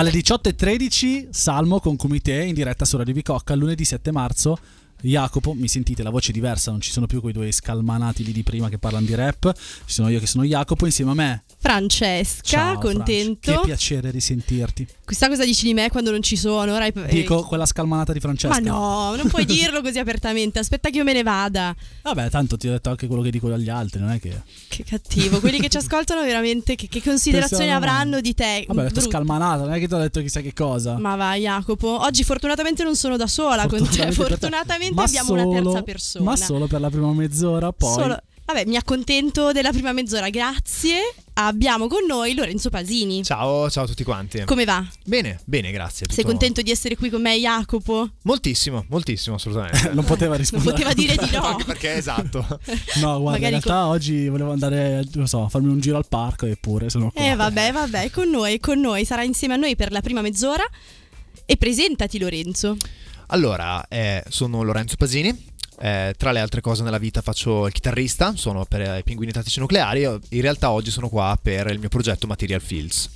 Alle 18:13 Salmo con Kumite in diretta su Radio Bicocca, lunedì 7 marzo. Jacopo, mi sentite la voce diversa, non ci sono più quei due scalmanati lì di prima che parlano di rap, ci sono io che sono Jacopo, insieme a me Francesca. Ciao, contento. Che piacere risentirti. Questa cosa dici di me quando non ci sono, Rai... Dico quella scalmanata di Francesca. Ma no, non puoi dirlo così apertamente, aspetta che io me ne vada. Vabbè, tanto ti ho detto anche quello che dico agli altri, non è che... Che cattivo, quelli che ci ascoltano veramente che considerazioni pensiamo avranno di te. Vabbè, ho detto scalmanata, non è che ti ho detto chissà che cosa. Ma vai Jacopo, oggi fortunatamente non sono da sola con te, fortunatamente abbiamo una terza persona. Ma solo per la prima mezz'ora, poi... Vabbè, mi accontento della prima mezz'ora, grazie. Abbiamo con noi Lorenzo Pasini. Ciao, ciao a tutti quanti. Come va? Bene, bene, grazie. Sei contento di essere qui con me, Jacopo? Moltissimo, moltissimo, assolutamente. Non poteva rispondere. Non poteva dire di no. Anche perché, esatto. No, guarda, magari in realtà oggi volevo andare, non so, farmi un giro al parco, eppure sono qua. Vabbè, con noi. Sarà insieme a noi per la prima mezz'ora. E presentati, Lorenzo. Allora, sono Lorenzo Pasini. Tra le altre cose nella vita faccio il chitarrista, sono per i Pinguini Tattici Nucleari. In realtà oggi sono qua per il mio progetto Material Fields.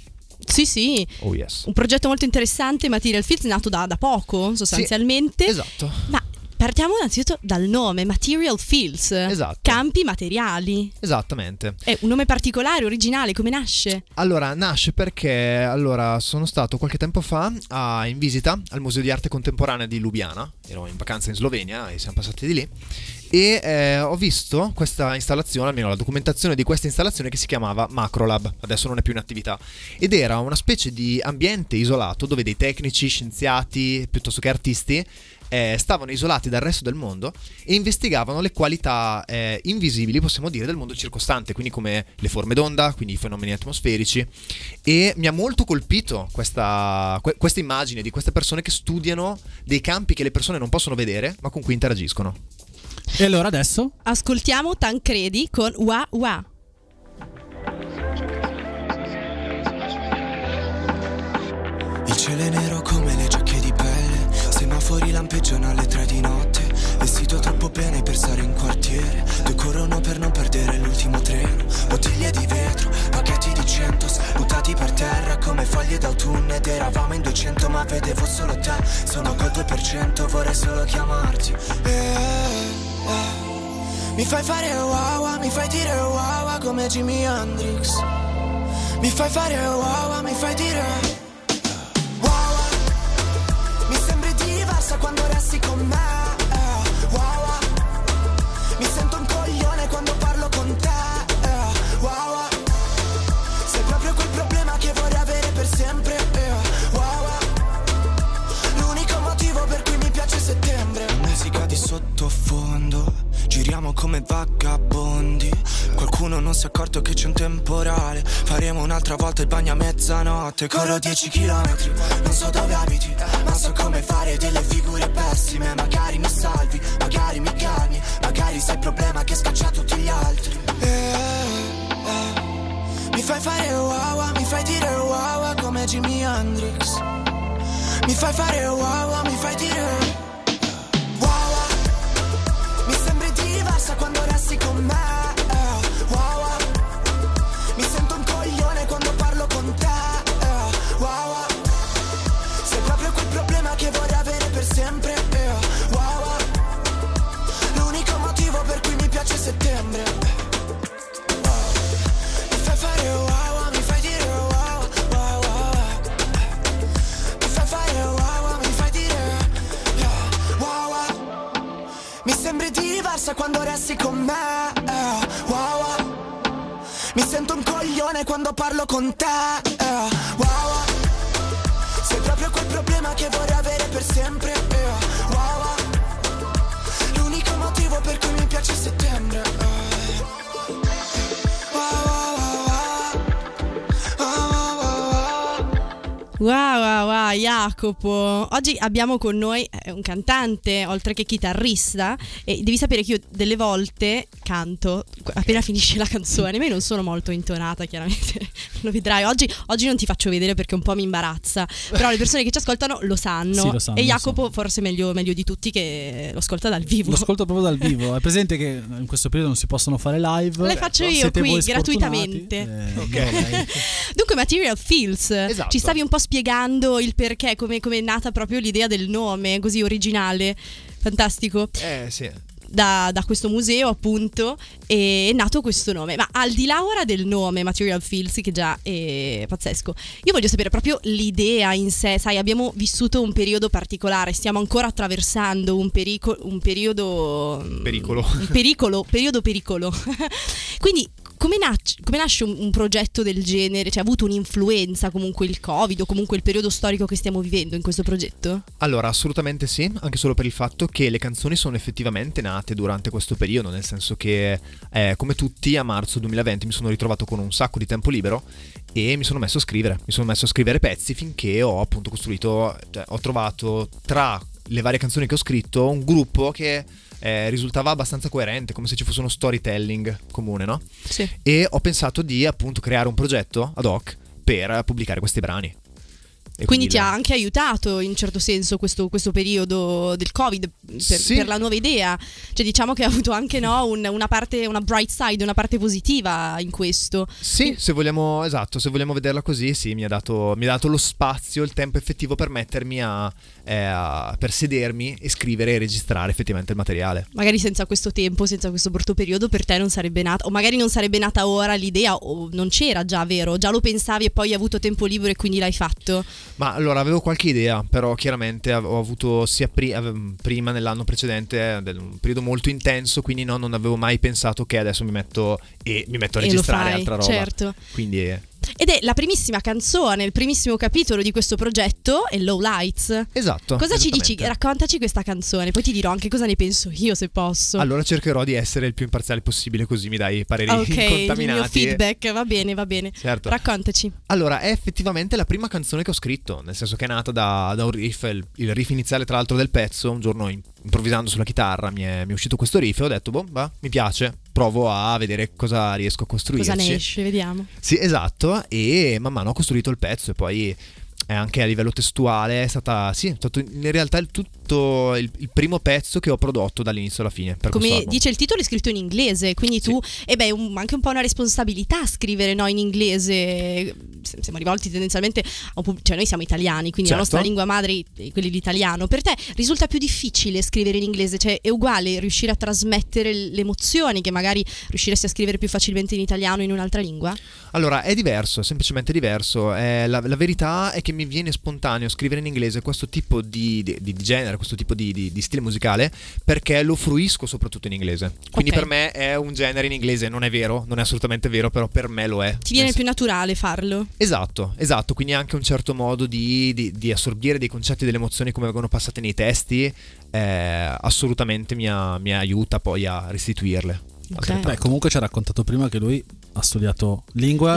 Sì. Oh yes. Un progetto molto interessante, Material Fields, nato da poco sostanzialmente. Sì, esatto. Ma partiamo innanzitutto dal nome, Material Fields. Esatto. Campi materiali. Esattamente. È un nome particolare, originale, come nasce? Allora, nasce perché sono stato qualche tempo fa in visita al Museo di Arte Contemporanea di Ljubljana. Ero in vacanza in Slovenia e siamo passati di lì. E ho visto questa installazione, almeno la documentazione di questa installazione, che si chiamava Macrolab. Adesso non è più in attività. Ed era una specie di ambiente isolato dove dei tecnici, scienziati, piuttosto che artisti, stavano isolati dal resto del mondo e investigavano le qualità invisibili, possiamo dire, del mondo circostante, quindi come le forme d'onda, quindi i fenomeni atmosferici. E mi ha molto colpito questa immagine di queste persone che studiano dei campi che le persone non possono vedere ma con cui interagiscono. E allora adesso ascoltiamo Tancredi con Wa Wa. Il cielo è nero come le giacche di pelle, semafori lampeggiano alle 3 di notte. Vestito troppo bene per stare in quartiere, due corrono per non perdere l'ultimo treno. Bottiglie di vetro, pacchetti di 100 buttati per terra come foglie d'autunno. Ed eravamo in 200 ma vedevo solo te. Sono col 2%, vorrei solo chiamarti. Mi fai fare wawa, mi fai dire wawa come Jimi Hendrix. Mi fai fare wawa, mi fai dire... Quando resti con me, wow, mi sento un coglione quando parlo con te, wow, sei proprio quel problema che vorrei avere per sempre, wow, l'unico motivo per cui mi piace settembre. Musica di sottofondo, giriamo come vagabondi. Qualcuno non si è accorto che c'è un temporale. Faremo un'altra volta il bagno a mezzanotte. Corro 10 chilometri, non so dove abiti, ma so come fare delle figure pessime. Magari mi salvi, magari mi calmi, magari sei il problema che scaccia tutti gli altri. Mi fai fare wawa, mi fai dire wawa come Jimi Hendrix. Mi fai fare wawa, mi fai dire... Quando resti con me, wow, mi sento un coglione quando parlo con te, wow, sei proprio quel problema che vorrei avere per sempre, wow, l'unico motivo per cui mi piace settembre. Mi fai fare wow, mi fai dire wow, wow, wow, mi fai fare wow, mi fai dire wow, wow, mi sembri diversa quando resti con me, wow, mi sento un coglione quando parlo con te, wow, sei proprio quel problema che vorrei avere per sempre, wow, l'unico motivo per cui mi piace settembre, Wow, Jacopo. Oggi abbiamo con noi un cantante, oltre che chitarrista. E devi sapere che io delle volte canto appena finisce la canzone, ma io non sono molto intonata, chiaramente. Lo vedrai. Oggi non ti faccio vedere perché un po' mi imbarazza, però le persone che ci ascoltano lo sanno. Sì, lo sanno, e Jacopo lo sanno. Forse meglio di tutti, che lo ascolta dal vivo. Lo ascolto proprio dal vivo. È presente che in questo periodo non si possono fare live. Le faccio io qui gratuitamente. Okay. Dunque Material Fields, esatto. Ci stavi un po' spiegando il perché, come è nata proprio l'idea del nome, così originale, fantastico. Sì. Da questo museo, appunto, è nato questo nome. Ma al di là ora del nome Material Fields, che già è pazzesco, io voglio sapere proprio l'idea in sé. Sai, abbiamo vissuto un periodo particolare, stiamo ancora attraversando un periodo pericolo. Quindi come nasce un progetto del genere? Cioè, ha avuto un'influenza comunque il Covid o comunque il periodo storico che stiamo vivendo in questo progetto? Allora, assolutamente sì, anche solo per il fatto che le canzoni sono effettivamente nate durante questo periodo, nel senso che come tutti a marzo 2020 mi sono ritrovato con un sacco di tempo libero e mi sono messo a scrivere pezzi finché ho appunto costruito, cioè, ho trovato tra le varie canzoni che ho scritto un gruppo che risultava abbastanza coerente, come se ci fosse uno storytelling comune, no? Sì. E ho pensato di appunto creare un progetto ad hoc per pubblicare questi brani. E quindi ti ha anche aiutato in certo senso questo periodo del Covid per la nuova idea. Cioè, diciamo che ha avuto anche una parte, una bright side, una parte positiva in questo. Sì, se vogliamo, esatto, se vogliamo vederla così, sì, mi ha dato lo spazio, il tempo effettivo per mettermi per sedermi e scrivere e registrare effettivamente il materiale. Magari senza questo tempo, senza questo brutto periodo, per te non sarebbe nata, o magari non sarebbe nata ora l'idea, o non c'era già, vero? Già lo pensavi e poi hai avuto tempo libero e quindi l'hai fatto. Ma allora avevo qualche idea, però chiaramente ho avuto sia prima nell'anno precedente un periodo molto intenso, quindi no, non avevo mai pensato che adesso mi metto a registrare altra roba. Certo. Quindi ed è la primissima canzone, il primissimo capitolo di questo progetto è Low Lights. Esatto. Cosa ci dici? Raccontaci questa canzone, poi ti dirò anche cosa ne penso io, se posso. Allora cercherò di essere il più imparziale possibile, così mi dai pareri incontaminati. Ok, il mio feedback, va bene. Certo. Raccontaci. Allora, è effettivamente la prima canzone che ho scritto, nel senso che è nata da un riff, il riff iniziale tra l'altro del pezzo. Un giorno improvvisando sulla chitarra mi è uscito questo riff e ho detto mi piace, provo a vedere cosa riesco a costruirci, cosa ne esce, vediamo. Sì, esatto, e man mano ho costruito il pezzo e poi anche a livello testuale è stato in realtà tutto il primo pezzo che ho prodotto dall'inizio alla fine. Per come dice il titolo, è scritto in inglese, quindi tu anche un po' una responsabilità scrivere, no, in inglese. Siamo rivolti tendenzialmente cioè noi siamo italiani, quindi certo, la nostra lingua madre è quella l'italiano. Per te risulta più difficile scrivere in inglese? Cioè, è uguale riuscire a trasmettere le emozioni che magari riusciresti a scrivere più facilmente in italiano in un'altra lingua? Allora, è diverso, semplicemente diverso. La verità è che mi viene spontaneo scrivere in inglese questo tipo di genere, questo tipo di stile musicale, perché lo fruisco soprattutto in inglese. Quindi per me è un genere in inglese, non è vero, non è assolutamente vero, però per me lo è. Ti viene più naturale farlo. Esatto, quindi anche un certo modo di assorbire dei concetti, delle emozioni come vengono passate nei testi, assolutamente mi aiuta poi a restituirle. Okay. Beh, comunque ci ha raccontato prima che lui ha studiato lingue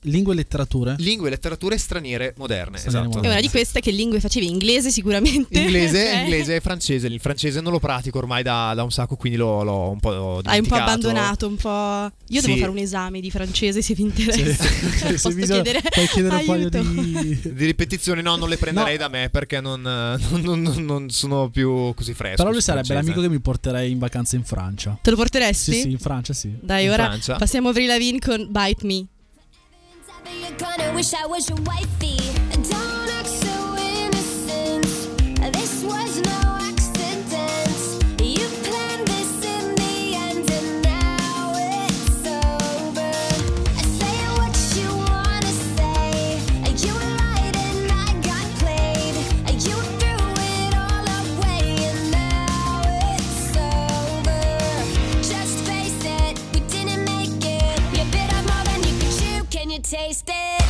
e letterature straniere moderne. Esatto. Moderne. E una di queste che lingue facevi? Inglese sicuramente. Inglese e francese. Il francese non lo pratico ormai da un sacco, quindi l'ho un po' dimenticato. Hai un po' abbandonato, un po'. Io devo fare un esame di francese, se vi interessa. Posso chiedere? Puoi chiedere un paio di ripetizioni. No, non le prenderei da me, perché non sono più così fresco. Però lui sarebbe l'amico che mi porterei in vacanza in Francia. Te lo porteresti? Sì, in Francia, sì. Dai, in ora Francia. Passiamo a Avril Lavigne con Bite Me. Taste it.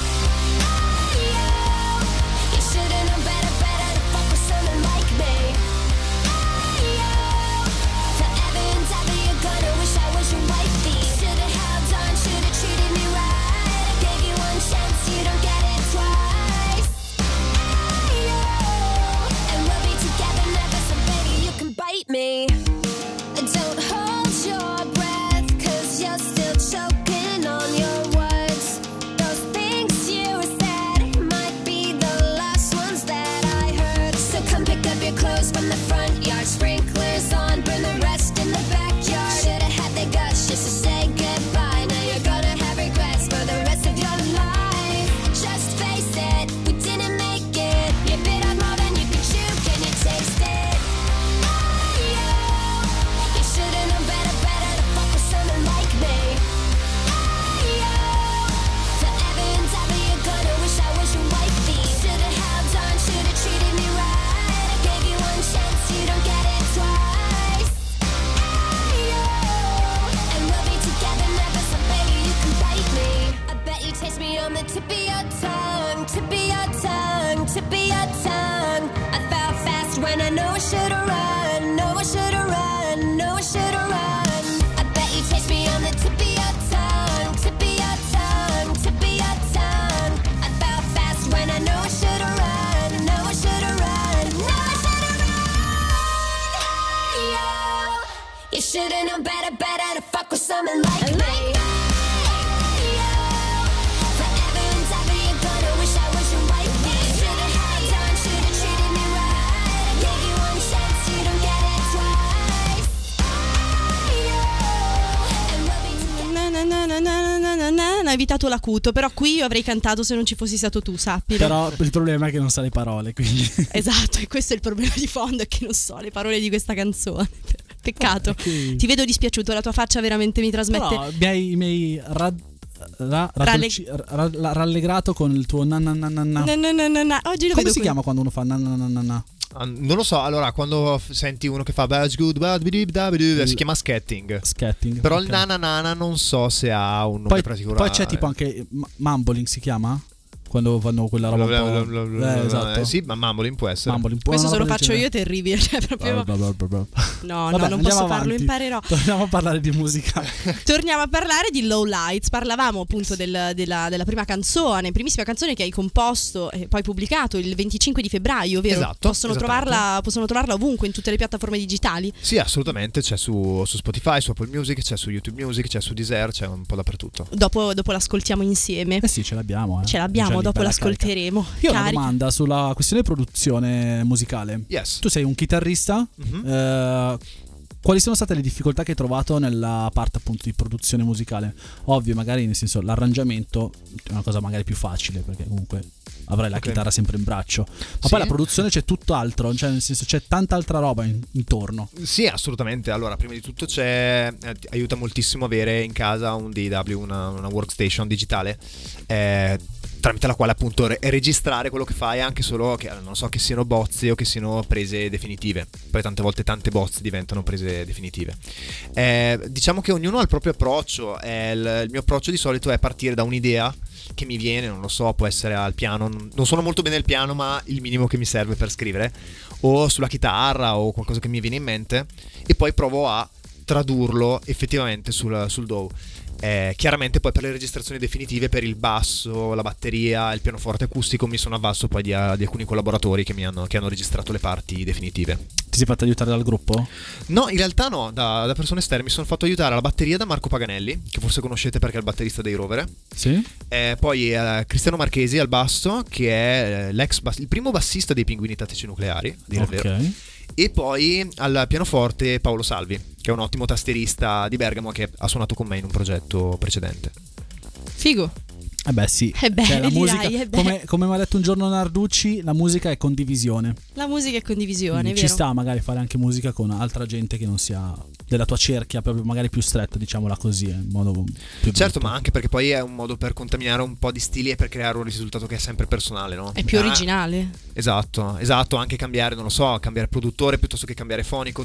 sun. I fell fast when I know I should have run. No, I should have run. No, I should have run. I bet you chased me on the tip of your tongue. Tip of your tongue. Tip of your tongue. I fell fast when I know I should have run. No, I should have run. No, I should have run. Yo, you should have known better, better to fuck with someone like me. Ha evitato l'acuto, però qui io avrei cantato se non ci fossi stato tu, sappilo. Però il problema è che non sa le parole, quindi. Esatto, e questo è il problema di fondo, è che non so le parole di questa canzone. Peccato. Okay. Ti vedo dispiaciuto, la tua faccia veramente mi trasmette. No, mi hai rallegrato con il tuo nananana. Oggi lo vedo. Come si chiama quando uno fa nananana? Non lo so, allora quando senti uno che fa good, si chiama scatting. Però okay. Il nananana non so se ha un nome particolare. Poi c'è tipo anche mumbling, si chiama? Quando fanno quella roba esatto. Sì, ma mumbling può essere. Questo se lo faccio io è terribile, cioè, proprio... No, vabbè, non posso farlo, imparerò. Torniamo a parlare di musica. Torniamo a parlare di Low Lights. Parlavamo appunto della prima canzone, primissima canzone che hai composto e poi pubblicato il 25 di febbraio, vero? Esatto. Possono trovarla ovunque, in tutte le piattaforme digitali? Sì, assolutamente, c'è su Spotify, su Apple Music, c'è su YouTube Music, c'è su Deezer, c'è un po' dappertutto. Dopo l'ascoltiamo insieme. Eh sì, ce l'abbiamo, eh. Ce l'abbiamo. Dopo l'ascolteremo. Io ho una domanda sulla questione produzione musicale. Yes. Tu sei un chitarrista. Quali sono state le difficoltà che hai trovato nella parte appunto di produzione musicale? Ovvio, magari nel senso l'arrangiamento è una cosa magari più facile, perché comunque avrai la chitarra sempre in braccio. Ma poi la produzione c'è tutt'altro, cioè nel senso c'è tanta altra roba intorno. Sì, assolutamente. Allora, prima di tutto aiuta moltissimo avere in casa un DAW, una workstation digitale, tramite la quale appunto registrare quello che fai, anche solo che non so, che siano bozze o che siano prese definitive. Poi tante volte tante bozze diventano prese definitive. Diciamo che ognuno ha il proprio approccio. Il mio approccio di solito è partire da un'idea che mi viene, non lo so, può essere al piano, non sono molto bene il piano, ma il minimo che mi serve per scrivere, o sulla chitarra o qualcosa che mi viene in mente, e poi provo a tradurlo effettivamente sul DAW. Chiaramente poi per le registrazioni definitive, per il basso, la batteria, il pianoforte acustico, mi sono avvalso poi di alcuni collaboratori che hanno registrato le parti definitive. Ti sei fatto aiutare dal gruppo? No, in realtà no, da persone esterne. Mi sono fatto aiutare alla batteria da Marco Paganelli, che forse conoscete perché è il batterista dei Rovere. Sì. Poi Cristiano Marchesi al basso, che è il primo bassista dei Pinguini Tattici Nucleari, a dire il vero. E poi al pianoforte Paolo Salvi, che è un ottimo tastierista di Bergamo, che ha suonato con me in un progetto precedente. Figo. Eh beh sì, cioè, la musica, come mi ha detto un giorno Narducci, la musica è condivisione. La musica è condivisione, vero? Ci sta magari fare anche musica con altra gente che non sia della tua cerchia, proprio magari più stretta, diciamola così, in modo più certo, brutto. Ma anche perché poi è un modo per contaminare un po' di stili e per creare un risultato che è sempre personale, no? È più originale. Esatto, anche cambiare, non lo so, cambiare produttore piuttosto che cambiare fonico,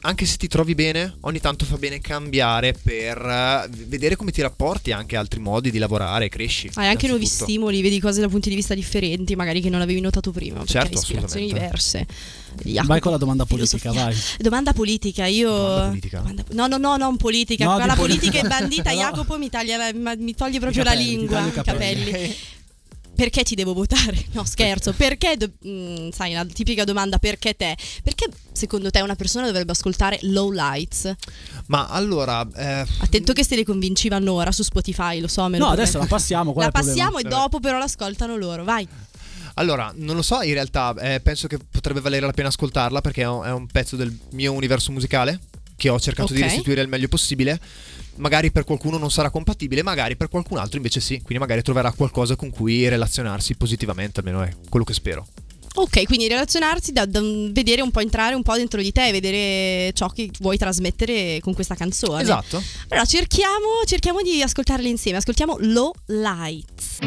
anche se ti trovi bene, ogni tanto fa bene cambiare per vedere come ti rapporti anche a altri modi di lavorare. Cresci. Hai anche nuovi stimoli, vedi cose da punti di vista differenti, magari che non avevi notato prima. Certo, ispirazioni diverse. Vai con la domanda politica, vai. Domanda politica, io. No, non politica. No, la politica è bandita, no. Jacopo mi toglie proprio la lingua, i capelli. Perché ti devo votare? No, scherzo. Perché, sai, la tipica domanda, perché te? Perché secondo te una persona dovrebbe ascoltare Low Lights? Ma allora... Attento che se le convincivano ora su Spotify, lo so. No, adesso la passiamo. La passiamo e dopo però l'ascoltano loro, vai. Allora, non lo so, in realtà penso che potrebbe valere la pena ascoltarla, perché è un pezzo del mio universo musicale che ho cercato di restituire il meglio possibile. Magari per qualcuno non sarà compatibile, magari per qualcun altro invece sì. Quindi magari troverà qualcosa con cui relazionarsi positivamente, almeno è quello che spero. Ok, quindi relazionarsi da vedere un po', entrare un po' dentro di te, vedere ciò che vuoi trasmettere con questa canzone. Esatto. Allora cerchiamo di ascoltarle insieme. Ascoltiamo Low Lights.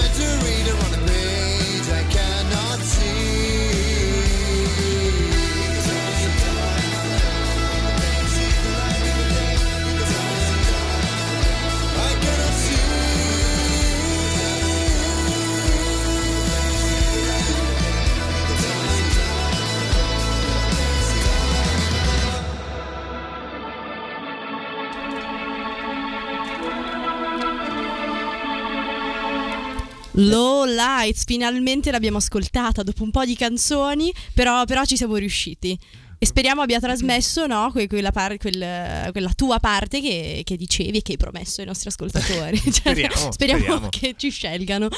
trying to read her on a page I cannot see. Low Lights, finalmente l'abbiamo ascoltata dopo un po' di canzoni, però ci siamo riusciti e speriamo abbia trasmesso, no, quella tua parte che dicevi e che hai promesso ai nostri ascoltatori. speriamo che ci scelgano.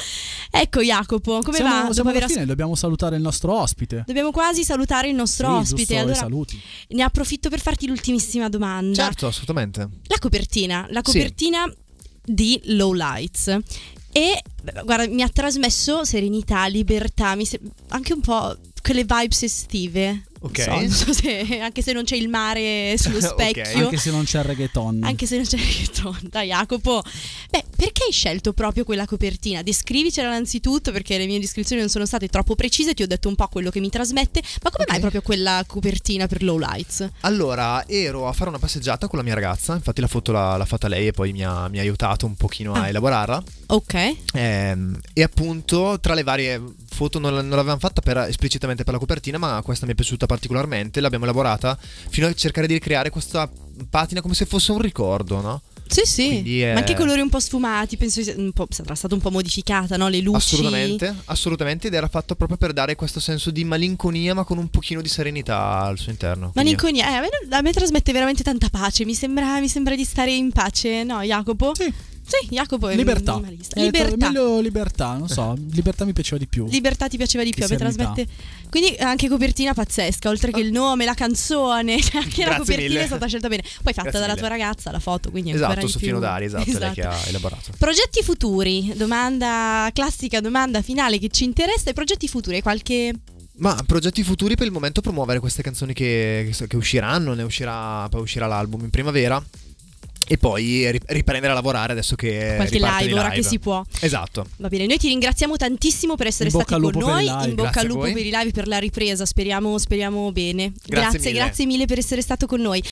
Ecco Jacopo, come va? Dopo alla fine dobbiamo salutare il nostro ospite. Dobbiamo quasi salutare il nostro ospite. Allora, saluti. Ne approfitto per farti l'ultimissima domanda. Certo, assolutamente. La copertina di Low Lights. E guarda, mi ha trasmesso serenità, libertà, anche un po' quelle vibes estive. Ok. Anche se non c'è il mare sullo specchio. Okay. Anche se non c'è il reggaeton. Dai Jacopo. Beh, perché hai scelto proprio quella copertina? Descrivicela innanzitutto, perché le mie descrizioni non sono state troppo precise, ti ho detto un po' quello che mi trasmette, ma come mai proprio quella copertina per Low Lights? Allora, ero a fare una passeggiata con la mia ragazza, infatti la foto l'ha fatta lei e poi mi ha aiutato un pochino a elaborarla. Ok. E appunto tra le varie foto non l'avevamo fatta esplicitamente per la copertina, ma questa mi è piaciuta particolarmente, l'abbiamo elaborata fino a cercare di creare questa patina come se fosse un ricordo, no? Sì, ma anche i colori un po' sfumati, penso sarà stata un po' modificata, no? Le luci. Assolutamente, ed era fatto proprio per dare questo senso di malinconia, ma con un pochino di serenità al suo interno. Malinconia, a me trasmette veramente tanta pace, mi sembra di stare in pace, no Jacopo? Sì, Jacopo è minimalista. Libertà, non so, libertà mi piaceva di più. Libertà ti piaceva di più, mi trasmette. Quindi anche copertina pazzesca, oltre che il nome, la canzone, cioè anche la copertina è stata scelta bene. Poi fatta dalla tua ragazza la foto, quindi esatto, Sofino Dari, esatto, lei che ha elaborato. Progetti futuri, domanda finale che ci interessa, i progetti futuri, hai qualche... Ma progetti futuri per il momento promuovere queste canzoni che usciranno, poi uscirà l'album in primavera. E poi riprendere a lavorare adesso che qualche live, ora che si può. Esatto. Va bene, noi ti ringraziamo tantissimo per essere stati con noi. In bocca al lupo per i live, per la ripresa. Speriamo bene. Grazie mille per essere stato con noi.